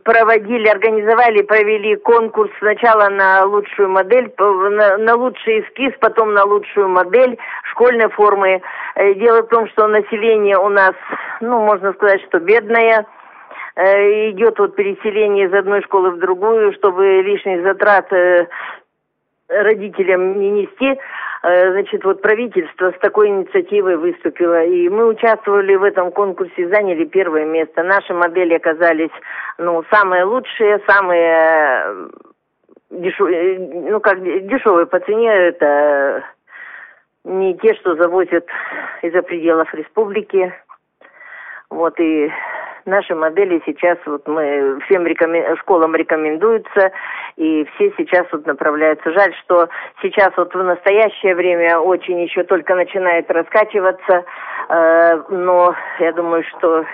Проводили, организовали, провели конкурс сначала на лучшую модель, на лучший эскиз, потом на лучшую модель школьной формы. Дело в том, что население у нас, ну, можно сказать, что бедное. Идет вот переселение из одной школы в другую, чтобы лишних затрат родителям не нести. Значит, вот правительство с такой инициативой выступило, и мы участвовали в этом конкурсе, заняли первое место. Наши модели оказались, ну, самые лучшие, самые дешевые, ну, как дешевые по цене, это не те, что завозят из-за пределов республики. Вот, и наши модели сейчас вот мы всем рекомен... школам рекомендуются, и все сейчас вот направляются. Жаль, что сейчас вот в настоящее время очень еще только начинает раскачиваться, э, но я думаю, что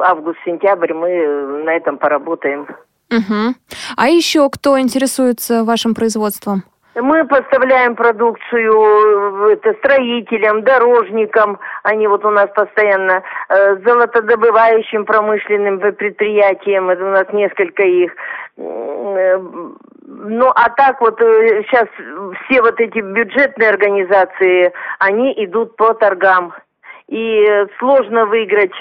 август-сентябрь мы на этом поработаем. Угу. А еще кто интересуется вашим производством? Мы поставляем продукцию это, строителям, дорожникам, они вот у нас постоянно, э, золотодобывающим промышленным предприятиям, это у нас несколько их. Ну, а так вот сейчас все вот эти бюджетные организации, они идут по торгам, и сложно выиграть.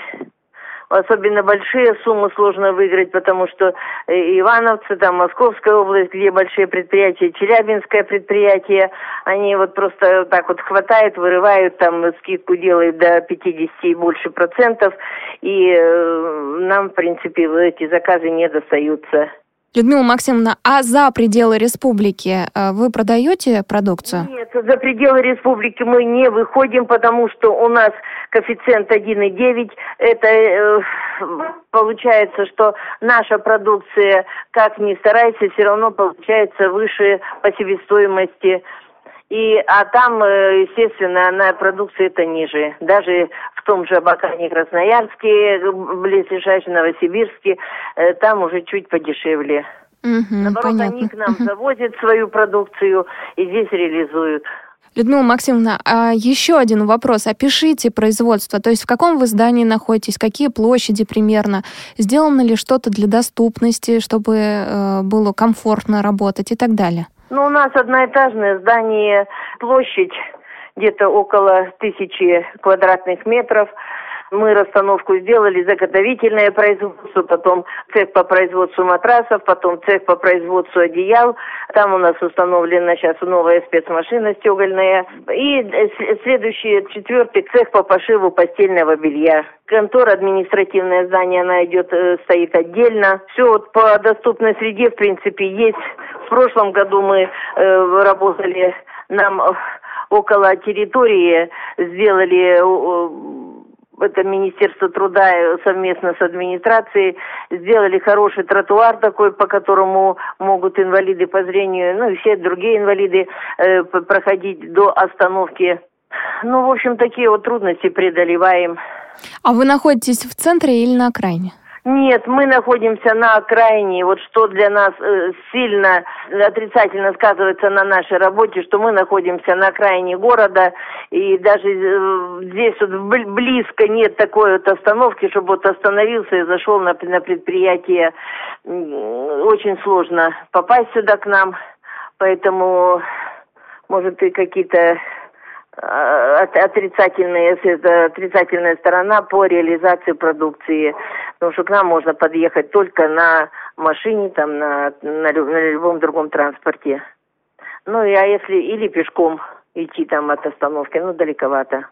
Особенно большие суммы сложно выиграть, потому что ивановцы, там, Московская область, где большие предприятия, Челябинское предприятие, они вот просто так вот хватают, вырывают, там, скидку делают до пятидесяти и больше процентов, и нам, в принципе, эти заказы не достаются. Людмила Максимовна, а за пределы республики вы продаете продукцию? Нет, за пределы республики мы не выходим, потому что у нас коэффициент один целых девять десятых. Это э, получается, что наша продукция, как ни старайся, все равно получается выше по себестоимости. И, а там, естественно, на продукции это ниже. Даже в том же Абакане, Красноярске, близлежащем Новосибирске, там уже чуть подешевле. Угу, наоборот, понятно. Они к нам угу. завозят свою продукцию и здесь реализуют. Людмила Максимовна, а еще один вопрос. Опишите производство. То есть в каком вы здании находитесь, какие площади примерно? Сделано ли что-то для доступности, чтобы было комфортно работать и так далее? Ну, у нас одноэтажное здание, площадь где-то около тысячи квадратных метров. Мы расстановку сделали, заготовительное производство, потом цех по производству матрасов, потом цех по производству одеял. Там у нас установлена сейчас новая спецмашина стегольная. И следующий, четвертый цех по пошиву постельного белья. Контора, административное здание, она идет, стоит отдельно. Все вот по доступной среде, в принципе, есть. В прошлом году мы э, работали, нам около территории сделали... Э, это Министерство труда совместно с администрацией сделали хороший тротуар такой, по которому могут инвалиды по зрению, ну и все другие инвалиды э, проходить до остановки. Ну, в общем, такие вот трудности преодолеваем. А вы находитесь в центре или на окраине? Нет, мы находимся на окраине, вот что для нас э, сильно отрицательно сказывается на нашей работе, что мы находимся на окраине города, и даже э, здесь вот близко нет такой вот остановки, чтобы вот остановился и зашел на, на предприятие. Очень сложно попасть сюда к нам, поэтому, может, и какие-то... отрицательная, отрицательная сторона по реализации продукции. Потому что к нам можно подъехать только на машине, там, на, на, люб, на любом другом транспорте. Ну, и, а если или пешком идти там от остановки, ну, далековато.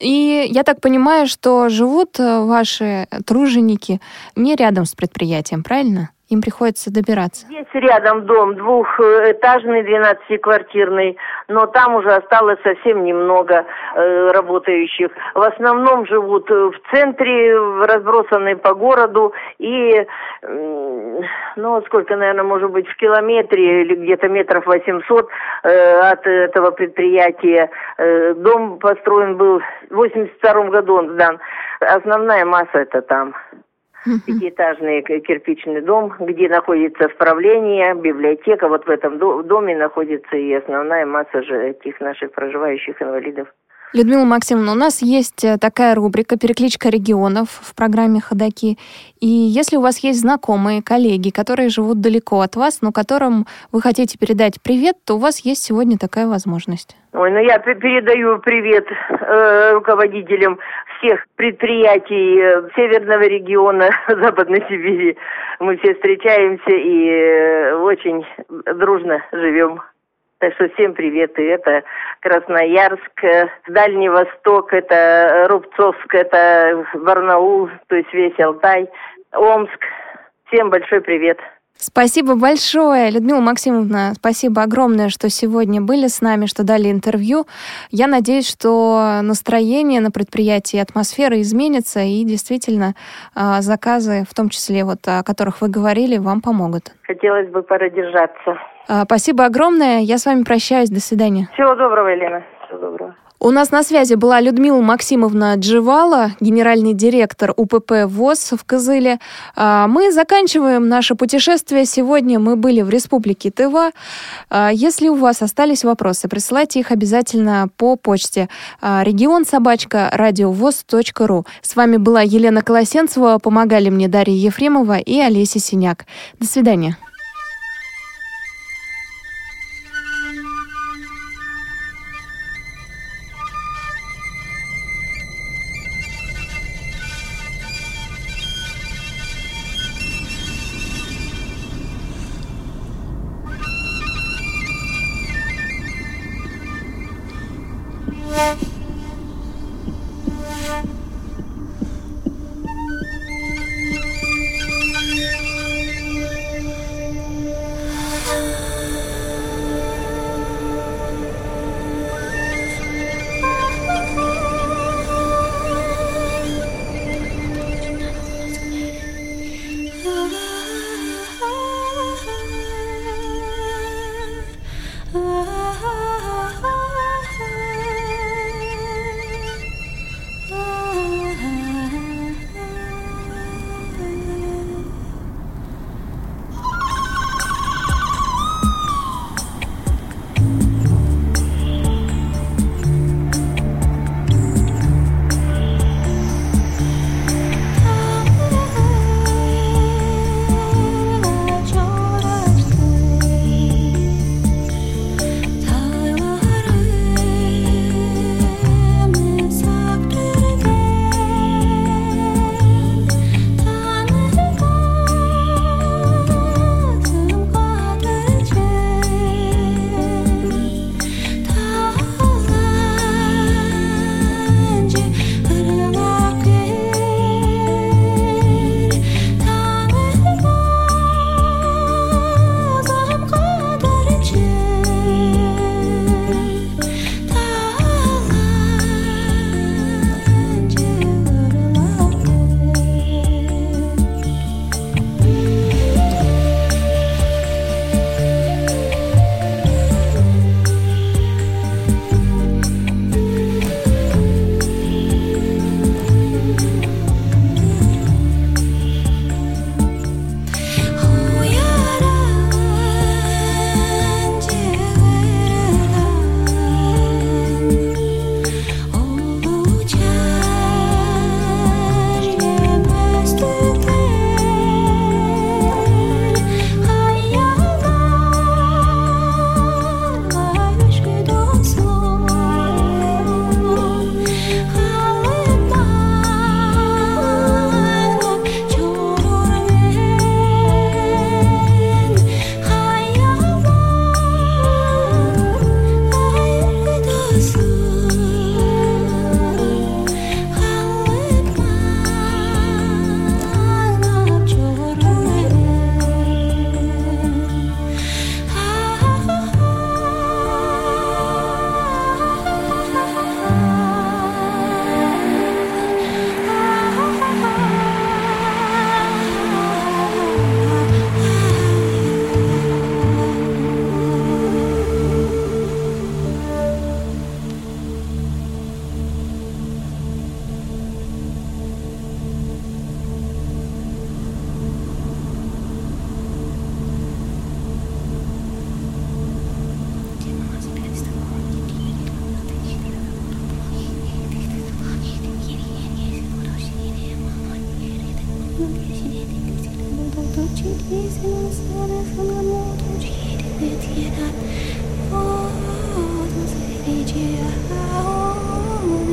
И я так понимаю, что живут ваши труженики не рядом с предприятием, правильно? Им приходится добираться. Здесь рядом дом двухэтажный, двенадцатиквартирный, но там уже осталось совсем немного э, работающих. В основном живут в центре, разбросаны по городу, и, э, ну, сколько, наверное, может быть, в километре или где-то метров восемьсот э, от этого предприятия. Э, дом построен был в восемьдесят втором году, он сдан. Основная масса это там. Пятиэтажный кирпичный дом, где находится справление, библиотека. Вот в этом доме находится и основная масса же этих наших проживающих инвалидов. Людмила Максимовна, у нас есть такая рубрика «Перекличка регионов» в программе «Ходоки». И если у вас есть знакомые, коллеги, которые живут далеко от вас, но которым вы хотите передать привет, то у вас есть сегодня такая возможность. Ой, ну я передаю привет э, руководителям всех предприятий Северного региона, Западной Сибири. Мы все встречаемся и очень дружно живем. Так что всем привет. И это Красноярск, Дальний Восток, это Рубцовск, это Барнаул, то есть весь Алтай, Омск. Всем большой привет. Спасибо большое, Людмила Максимовна. Спасибо огромное, что сегодня были с нами, что дали интервью. Я надеюсь, что настроение на предприятии, атмосфера изменится, и действительно заказы, в том числе вот, о которых вы говорили, вам помогут. Хотелось бы продержаться. Спасибо огромное. Я с вами прощаюсь. До свидания. Всего доброго, Елена. Всего доброго. У нас на связи была Людмила Максимовна Дживала, генеральный директор УПП ВОС в Кызыле. Мы заканчиваем наше путешествие. Сегодня мы были в Республике Тыва. Если у вас остались вопросы, присылайте их обязательно по почте регион собачка радиовос точка ру. С вами была Елена Колосенцева. Помогали мне Дарья Ефремова и Олеся Синяк. До свидания.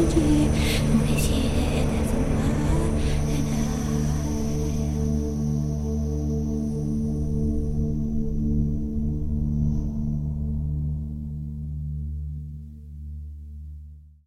Thank you.